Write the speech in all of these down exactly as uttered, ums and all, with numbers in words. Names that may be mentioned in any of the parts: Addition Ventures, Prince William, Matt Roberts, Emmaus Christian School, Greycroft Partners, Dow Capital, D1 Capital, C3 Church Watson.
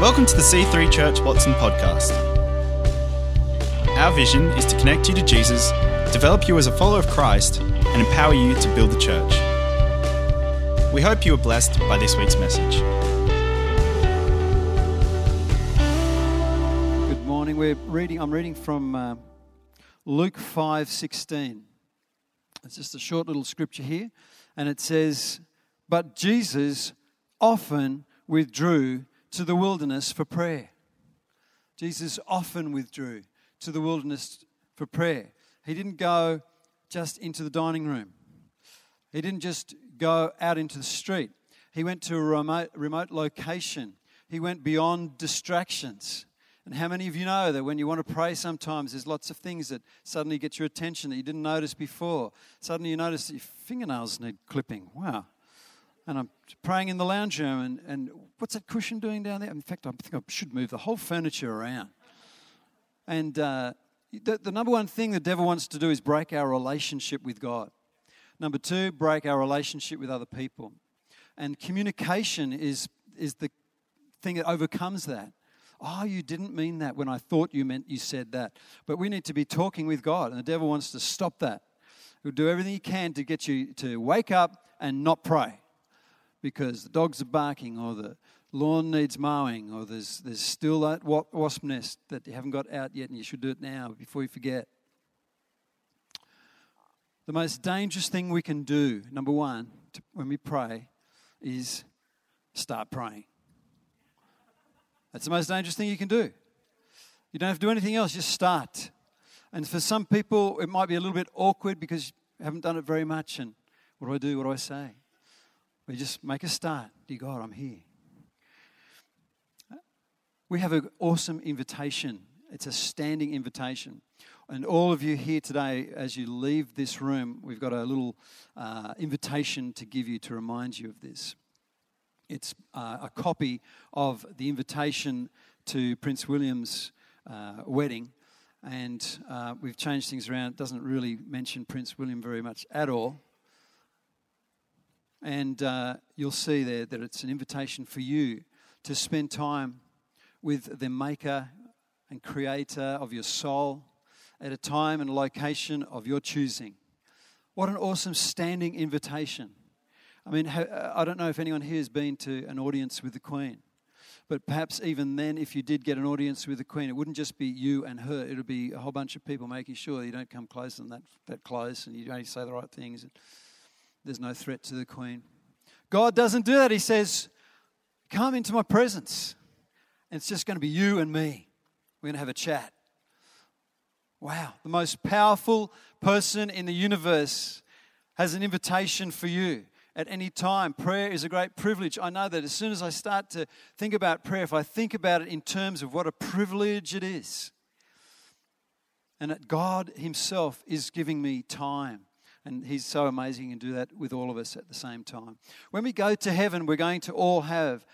Welcome to the C three Church Watson podcast. Our vision is to connect you to Jesus, develop you as a follower of Christ, and empower you to build the church. We hope you are blessed by this week's message. Good morning. We're reading. I'm reading from uh, Luke five sixteen. It's just a short little scripture here, and it says, "But Jesus often withdrew to the wilderness for prayer." Jesus often withdrew to the wilderness for prayer. He didn't go just into the dining room. He didn't just go out into the street. He went to a remote, remote location. He went beyond distractions. And how many of you know that when you want to pray sometimes, there's lots of things that suddenly get your attention that you didn't notice before. Suddenly you notice that your fingernails need clipping. Wow. And I'm praying in the lounge room, and, and what's that cushion doing down there? In fact, I think I should move the whole furniture around. And uh, the, the number one thing the devil wants to do is break our relationship with God. Number two, break our relationship with other people. And communication is is the thing that overcomes that. Oh, you didn't mean that when I thought you meant you said that. But we need to be talking with God, and the devil wants to stop that. He'll do everything he can to get you to wake up and not pray, because the dogs are barking, or the lawn needs mowing, or there's there's still that wasp nest that you haven't got out yet, and you should do it now before you forget. The most dangerous thing we can do, number one, to, when we pray, is start praying. That's the most dangerous thing you can do. You don't have to do anything else, just start. And for some people, it might be a little bit awkward because you haven't done it very much, and what do I do, what do I say? We just make a start. Dear God, I'm here. We have an awesome invitation. It's a standing invitation. And all of you here today, as you leave this room, we've got a little uh, invitation to give you to remind you of this. It's uh, a copy of the invitation to Prince William's uh, wedding. And uh, we've changed things around. It doesn't really mention Prince William very much at all. And uh, you'll see there that it's an invitation for you to spend time with the maker and creator of your soul at a time and location of your choosing. What an awesome standing invitation. I mean, I don't know if anyone here has been to an audience with the Queen. But perhaps even then, if you did get an audience with the Queen, it wouldn't just be you and her. It would be a whole bunch of people making sure you don't come close than that, that close, and you only say the right things. And there's no threat to the Queen. God doesn't do that. He says, come into my presence. And it's just going to be you and me. We're going to have a chat. Wow. The most powerful person in the universe has an invitation for you at any time. Prayer is a great privilege. I know that as soon as I start to think about prayer, if I think about it in terms of what a privilege it is, and that God himself is giving me time. And he's so amazing, he can do that with all of us at the same time. When we go to heaven, we're going to all have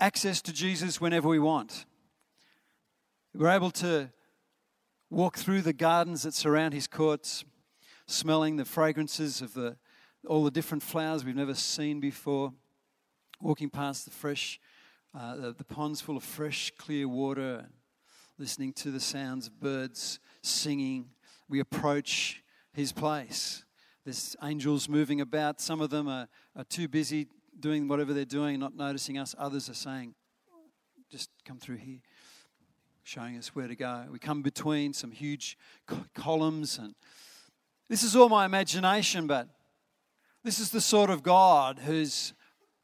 access to Jesus whenever we want. We're able to walk through the gardens that surround his courts, smelling the fragrances of the all the different flowers we've never seen before, walking past the fresh, uh, the, the ponds full of fresh, clear water, listening to the sounds of birds singing. We approach his place. There's angels moving about. Some of them are, are too busy doing whatever they're doing, not noticing us. Others are saying, just come through here, showing us where to go. We come between some huge co- columns. And this is all my imagination, but this is the sort of God who's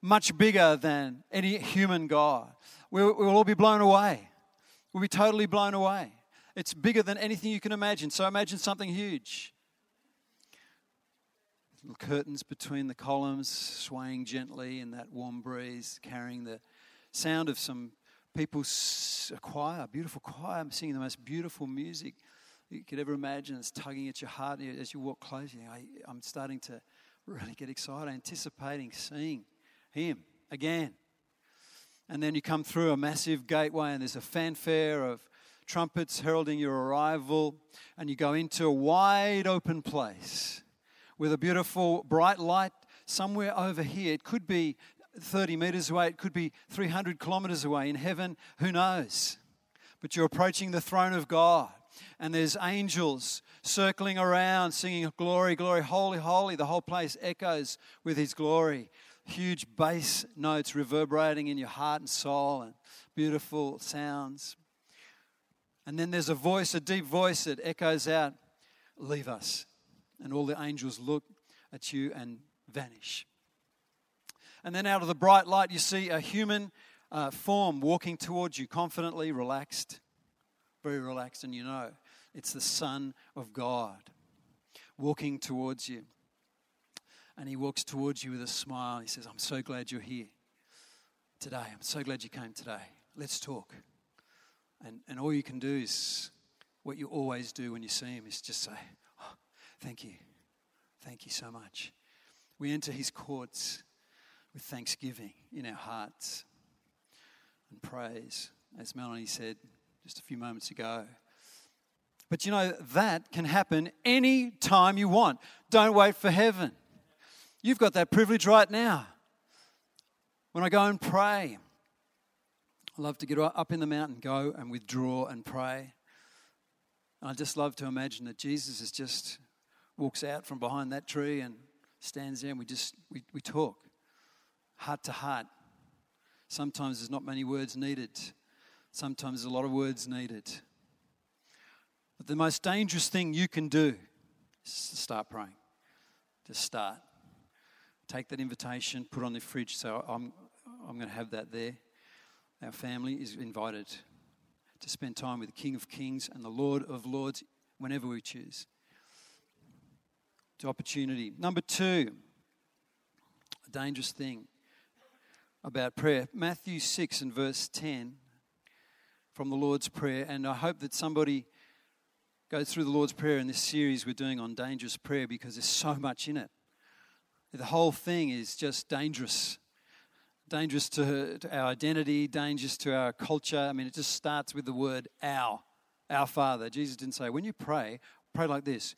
much bigger than any human God. We, we'll all be blown away. We'll be totally blown away. It's bigger than anything you can imagine. So imagine something huge. Little curtains between the columns, swaying gently in that warm breeze, carrying the sound of some people's a choir, a beautiful choir, singing the most beautiful music you could ever imagine. It's tugging at your heart as you walk closer. I, I'm starting to really get excited, anticipating seeing him again. And then you come through a massive gateway, and there's a fanfare of trumpets heralding your arrival, and you go into a wide open place with a beautiful bright light somewhere over here. It could be thirty meters away. It could be three hundred kilometers away in heaven. Who knows? But you're approaching the throne of God. And there's angels circling around, singing, glory, glory, holy, holy. The whole place echoes with his glory. Huge bass notes reverberating in your heart and soul, and beautiful sounds. And then there's a voice, a deep voice that echoes out, leave us. And all the angels look at you and vanish. And then out of the bright light, you see a human uh, form walking towards you, confidently, relaxed. Very relaxed, and you know it's the Son of God walking towards you. And he walks towards you with a smile. He says, I'm so glad you're here today. I'm so glad you came today. Let's talk. And and all you can do is what you always do when you see him, is just say, oh, thank you. Thank you so much. We enter his courts with thanksgiving in our hearts and praise, as Melanie said just a few moments ago. But you know, that can happen any time you want. Don't wait for heaven. You've got that privilege right now. When I go and pray, I love to get up in the mountain, go and withdraw and pray. And I just love to imagine that Jesus is just walks out from behind that tree and stands there, and we just we, we talk heart to heart. Sometimes there's not many words needed. Sometimes a lot of words needed. But the most dangerous thing you can do is to start praying. Just start. Take that invitation, put it on the fridge. So I'm I'm going to have that there. Our family is invited to spend time with the King of Kings and the Lord of Lords whenever we choose. To opportunity. Number two, a dangerous thing about prayer. Matthew six and verse ten. From the Lord's Prayer, and I hope that somebody goes through the Lord's Prayer in this series we're doing on dangerous prayer, because there's so much in it. The whole thing is just dangerous. Dangerous to, to our identity, dangerous to our culture. I mean, it just starts with the word our, our Father. Jesus didn't say, when you pray, pray like this,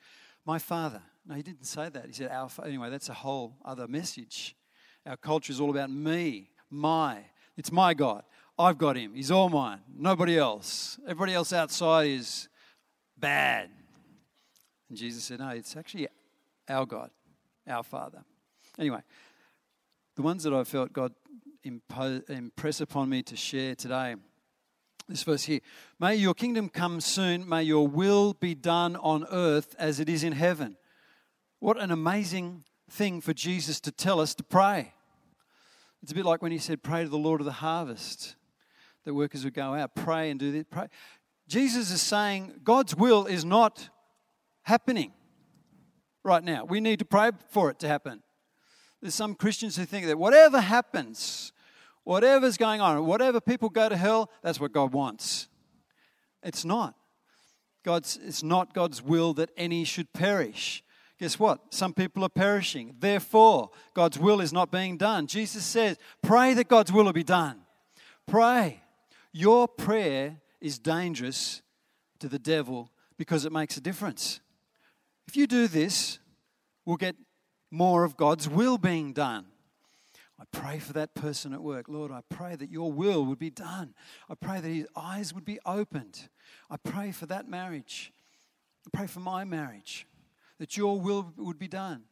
my Father. No, he didn't say that. He said, our Father. Anyway, that's a whole other message. Our culture is all about me, my. It's my God. I've got him. He's all mine. Nobody else. Everybody else outside is bad. And Jesus said, no, it's actually our God, our Father. Anyway, the ones that I felt God impo- impress upon me to share today, this verse here, may your kingdom come soon, may your will be done on earth as it is in heaven. What an amazing thing for Jesus to tell us to pray. It's a bit like when he said, pray to the Lord of the harvest. The workers would go out, pray and do this, pray. Jesus is saying God's will is not happening right now. We need to pray for it to happen. There's some Christians who think that whatever happens, whatever's going on, whatever people go to hell, that's what God wants. It's not. God's, it's not God's will that any should perish. Guess what? Some people are perishing. Therefore, God's will is not being done. Jesus says, pray that God's will will be done. Pray. Your prayer is dangerous to the devil because it makes a difference. If you do this, we'll get more of God's will being done. I pray for that person at work. Lord, I pray that your will would be done. I pray that his eyes would be opened. I pray for that marriage. I pray for my marriage, that your will would be done.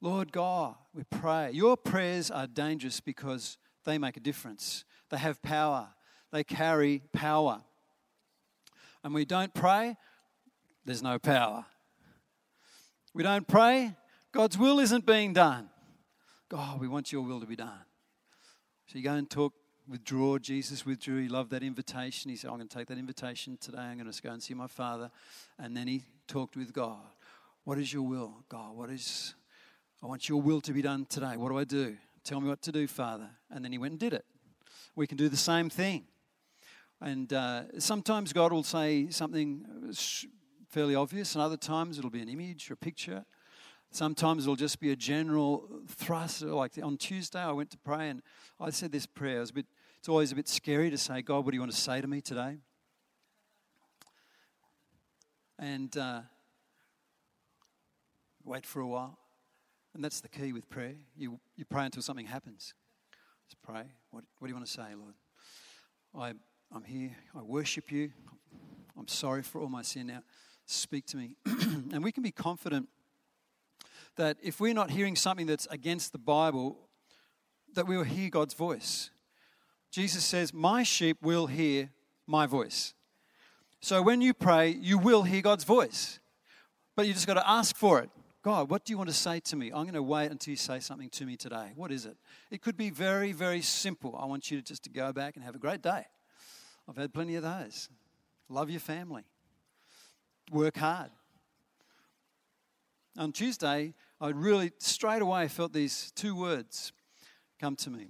Lord God, we pray. Your prayers are dangerous because they make a difference. They have power. They carry power. And we don't pray, there's no power. We don't pray, God's will isn't being done. God, we want your will to be done. So you go and talk, withdraw. Jesus withdrew. He loved that invitation. He said, I'm going to take that invitation today. I'm going to go and see my Father. And then he talked with God. What is your will, God? What is, I want your will to be done today. What do I do? Tell me what to do, Father. And then he went and did it. We can do the same thing. And uh, sometimes God will say something fairly obvious, and other times it'll be an image or a picture. Sometimes it'll just be a general thrust. Like on Tuesday, I went to pray, and I said this prayer. It was a bit, it's always a bit scary to say, God, what do you want to say to me today? And... Uh, Wait for a while. And that's the key with prayer. You you pray until something happens. Let's pray. What, what do you want to say, Lord? I, I'm here. I worship you. I'm sorry for all my sin. Now, speak to me. And we can be confident that if we're not hearing something that's against the Bible, that we will hear God's voice. Jesus says, my sheep will hear my voice. So when you pray, you will hear God's voice. But you just got to ask for it. God, what do you want to say to me? I'm going to wait until you say something to me today. What is it? It could be very, very simple. I want you to just to go back and have a great day. I've had plenty of those. Love your family. Work hard. On Tuesday, I really straight away felt these two words come to me.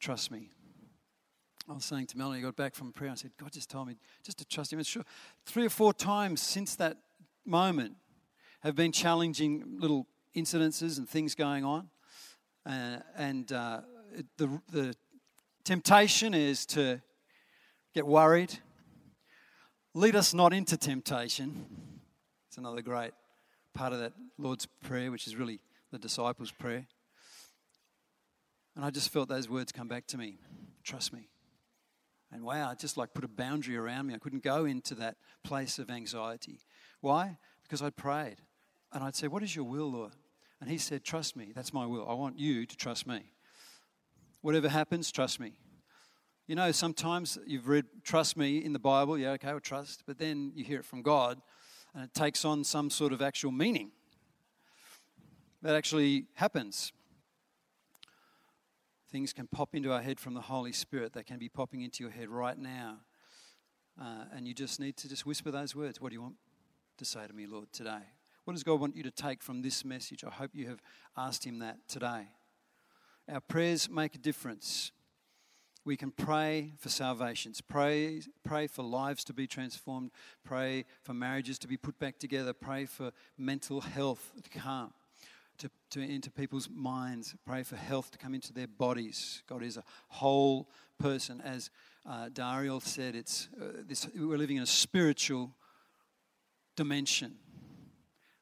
Trust me. I was saying to Melanie, I got back from prayer. I said, God just told me just to trust him. And sure, three or four times since that moment have been challenging little incidences and things going on. Uh, and uh, the, the temptation is to get worried. Lead us not into temptation. It's another great part of that Lord's Prayer, which is really the disciples' prayer. And I just felt those words come back to me. Trust me. And wow, I just like put a boundary around me. I couldn't go into that place of anxiety. Why? Because I prayed. And I'd say, what is your will, Lord? And he said, trust me. That's my will. I want you to trust me. Whatever happens, trust me. You know, sometimes you've read trust me in the Bible. Yeah, okay, well, trust. But then you hear it from God and it takes on some sort of actual meaning. That actually happens. Things can pop into our head from the Holy Spirit. They can be popping into your head right now. Uh, and you just need to just whisper those words. What do you want to say to me, Lord, today? What does God want you to take from this message? I hope you have asked him that today. Our prayers make a difference. We can pray for salvations. Pray, pray for lives to be transformed. Pray for marriages to be put back together. Pray for mental health to come. To, to into people's minds. Pray for health to come into their bodies. God is a whole person. As uh, Daryl said, it's uh, this, we're living in a spiritual dimension.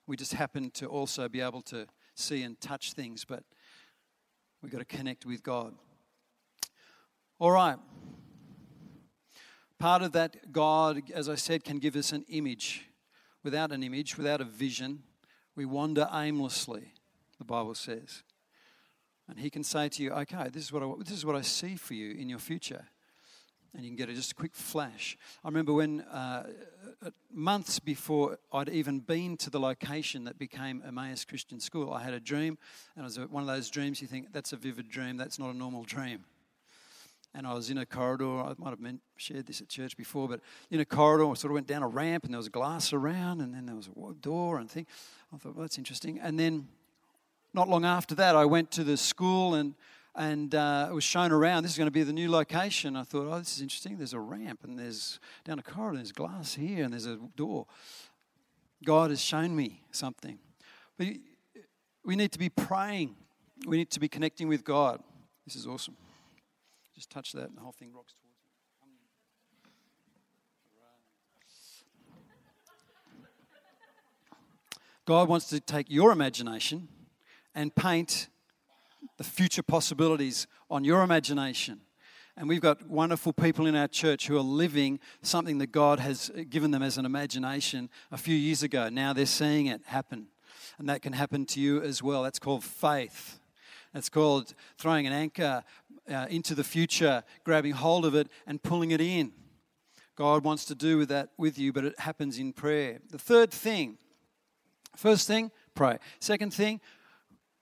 We just happen to also be able to see and touch things, but we've got to connect with God. All right. Part of that, God, as I said, can give us an image. Without an image, without a vision, we wander aimlessly, the Bible says. And he can say to you, okay, this is what I this is what I see for you in your future. And you can get a, just a quick flash. I remember when uh, months before I'd even been to the location that became Emmaus Christian School, I had a dream, and it was one of those dreams you think, that's a vivid dream, that's not a normal dream. And I was in a corridor, I might have meant, shared this at church before, but in a corridor, I sort of went down a ramp and there was glass around and then there was a door and thing. I thought, well, that's interesting. And then not long after that, I went to the school and and uh, it was shown around, this is going to be the new location. I thought, oh, this is interesting. There's a ramp and there's down a corridor, there's glass here and there's a door. God has shown me something. We, we need to be praying. We need to be connecting with God. This is awesome. Just touch that and the whole thing rocks towards you. God wants to take your imagination and paint the future possibilities on your imagination. And we've got wonderful people in our church who are living something that God has given them as an imagination a few years ago. Now they're seeing it happen. And that can happen to you as well. That's called faith. It's called throwing an anchor uh, into the future, grabbing hold of it and pulling it in. God wants to do with that with you, but it happens in prayer. The third thing, first thing, pray. Second thing,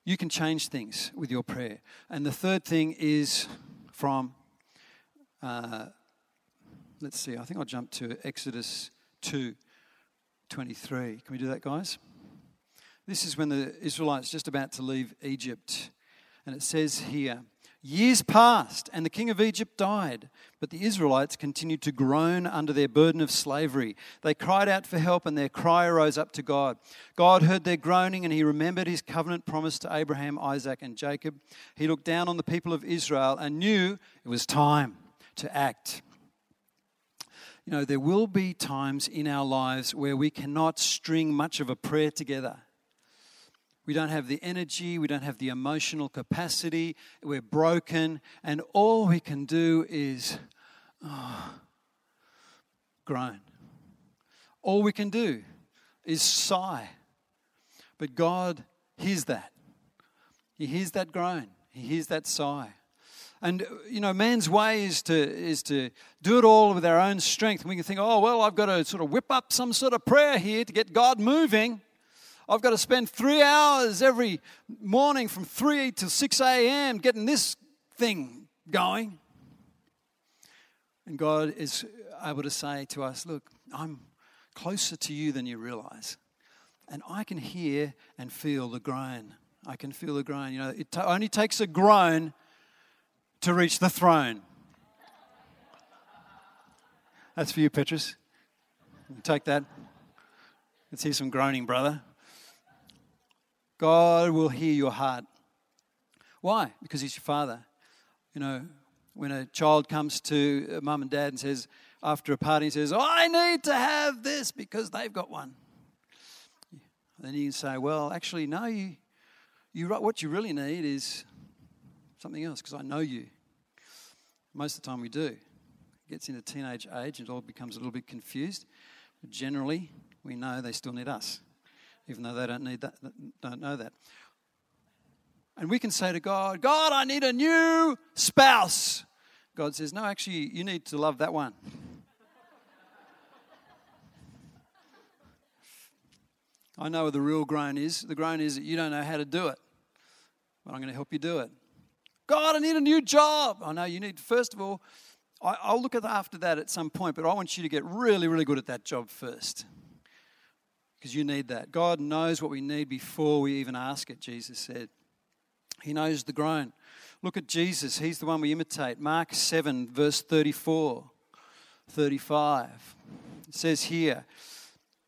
you can change things with your prayer. And the third thing is from, uh, let's see, I think I'll jump to Exodus two twenty-three. Can we do that, guys? This is when the Israelites just about to leave Egypt. And it says here, years passed and the king of Egypt died, but the Israelites continued to groan under their burden of slavery. They cried out for help and their cry arose up to God. God heard their groaning and he remembered his covenant promise to Abraham, Isaac and Jacob. He looked down on the people of Israel and knew it was time to act. You know, there will be times in our lives where we cannot string much of a prayer together. We don't have the energy. We don't have the emotional capacity. We're broken. And all we can do is oh, groan. All we can do is sigh. But God hears that. He hears that groan. He hears that sigh. And, you know, man's way is to is to do it all with our own strength. And we can think, oh, well, I've got to sort of whip up some sort of prayer here to get God moving. I've got to spend three hours every morning from three till six a.m. getting this thing going. And God is able to say to us, look, I'm closer to you than you realize. And I can hear and feel the groan. I can feel the groan. You know, it t- only takes a groan to reach the throne. That's for you, Petrus. Take that. Let's hear some groaning, brother. God will hear your heart. Why? Because he's your father. You know, when a child comes to mum and dad and says, after a party, says, oh, I need to have this because they've got one. Then you can say, well, actually, no, you, you what you really need is something else, because I know you. Most of the time we do. It gets into teenage age, it all becomes a little bit confused. But generally, we know they still need us, even though they don't need that, don't know that. And we can say to God, God, I need a new spouse. God says, no, actually, you need to love that one. I know where the real groan is. The groan is that you don't know how to do it, but I'm going to help you do it. God, I need a new job. I know you need, first of all, I, I'll look at after that at some point, but I want you to get really, really good at that job first, because you need that. God knows what we need before we even ask it, Jesus said. He knows the groan. Look at Jesus. He's the one we imitate. Mark seven, verse thirty-four, thirty-five. It says here,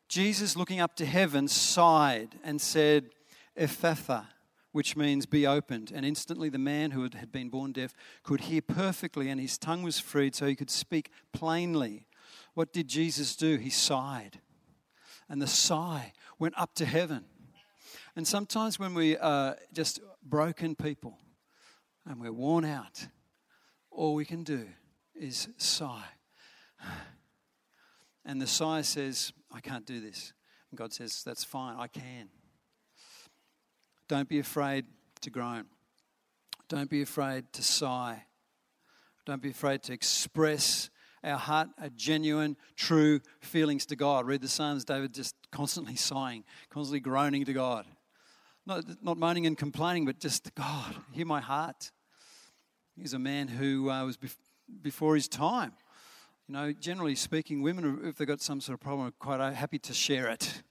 Jesus, looking up to heaven, sighed and said, Ephatha, which means be opened. And instantly the man who had been born deaf could hear perfectly, and his tongue was freed so he could speak plainly. What did Jesus do? He sighed. And the sigh went up to heaven. And sometimes when we are just broken people and we're worn out, all we can do is sigh. And the sigh says, I can't do this. And God says, that's fine, I can. Don't be afraid to groan. Don't be afraid to sigh. Don't be afraid to express our heart, our genuine, true feelings to God. Read the Psalms, David just constantly sighing, constantly groaning to God. Not, not moaning and complaining, but just, God, hear my heart. He's a man who uh, was bef- before his time. You know, generally speaking, women, if they've got some sort of problem, are quite happy to share it.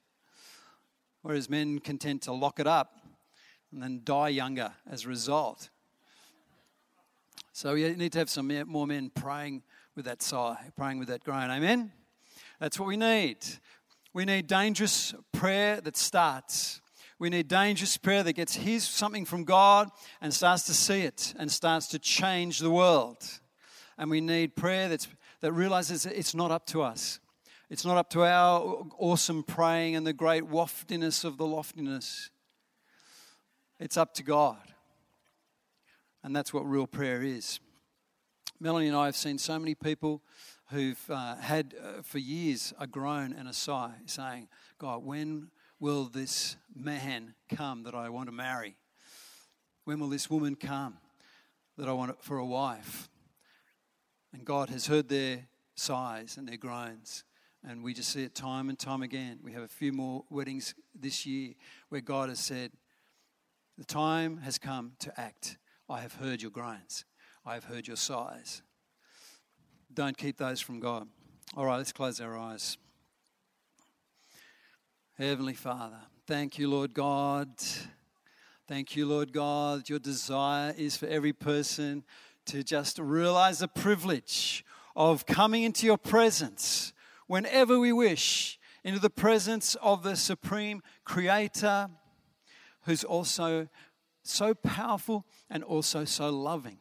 Whereas men can tend to lock it up and then die younger as a result. So we need to have some more men praying with that sigh, praying with that groan. Amen? That's what we need. We need dangerous prayer that starts. We need dangerous prayer that gets hears something from God and starts to see it and starts to change the world. And we need prayer that's that realizes it's not up to us. It's not up to our awesome praying and the great waftiness of the loftiness. It's up to God. And that's what real prayer is. Melanie and I have seen so many people who've uh, had uh, for years a groan and a sigh saying, God, when will this man come that I want to marry? When will this woman come that I want for a wife? And God has heard their sighs and their groans. And we just see it time and time again. We have a few more weddings this year where God has said, the time has come to act. I have heard your groans. I have heard your sighs. Don't keep those from God. All right, let's close our eyes. Heavenly Father, thank you, Lord God. Thank you, Lord God. Your desire is for every person to just realize the privilege of coming into your presence whenever we wish, into the presence of the supreme creator who's also so powerful and also so loving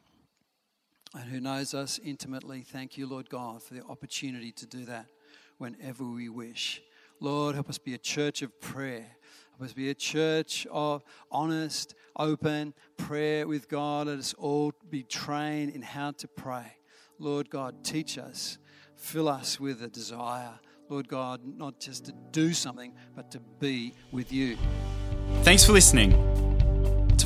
and who knows us intimately. Thank you, Lord God, for the opportunity to do that whenever we wish. Lord, help us be a church of prayer. It must be a church of honest, open prayer with God. Let us all be trained in how to pray. Lord God, teach us. Fill us with a desire, Lord God, not just to do something, but to be with you. Thanks for listening. To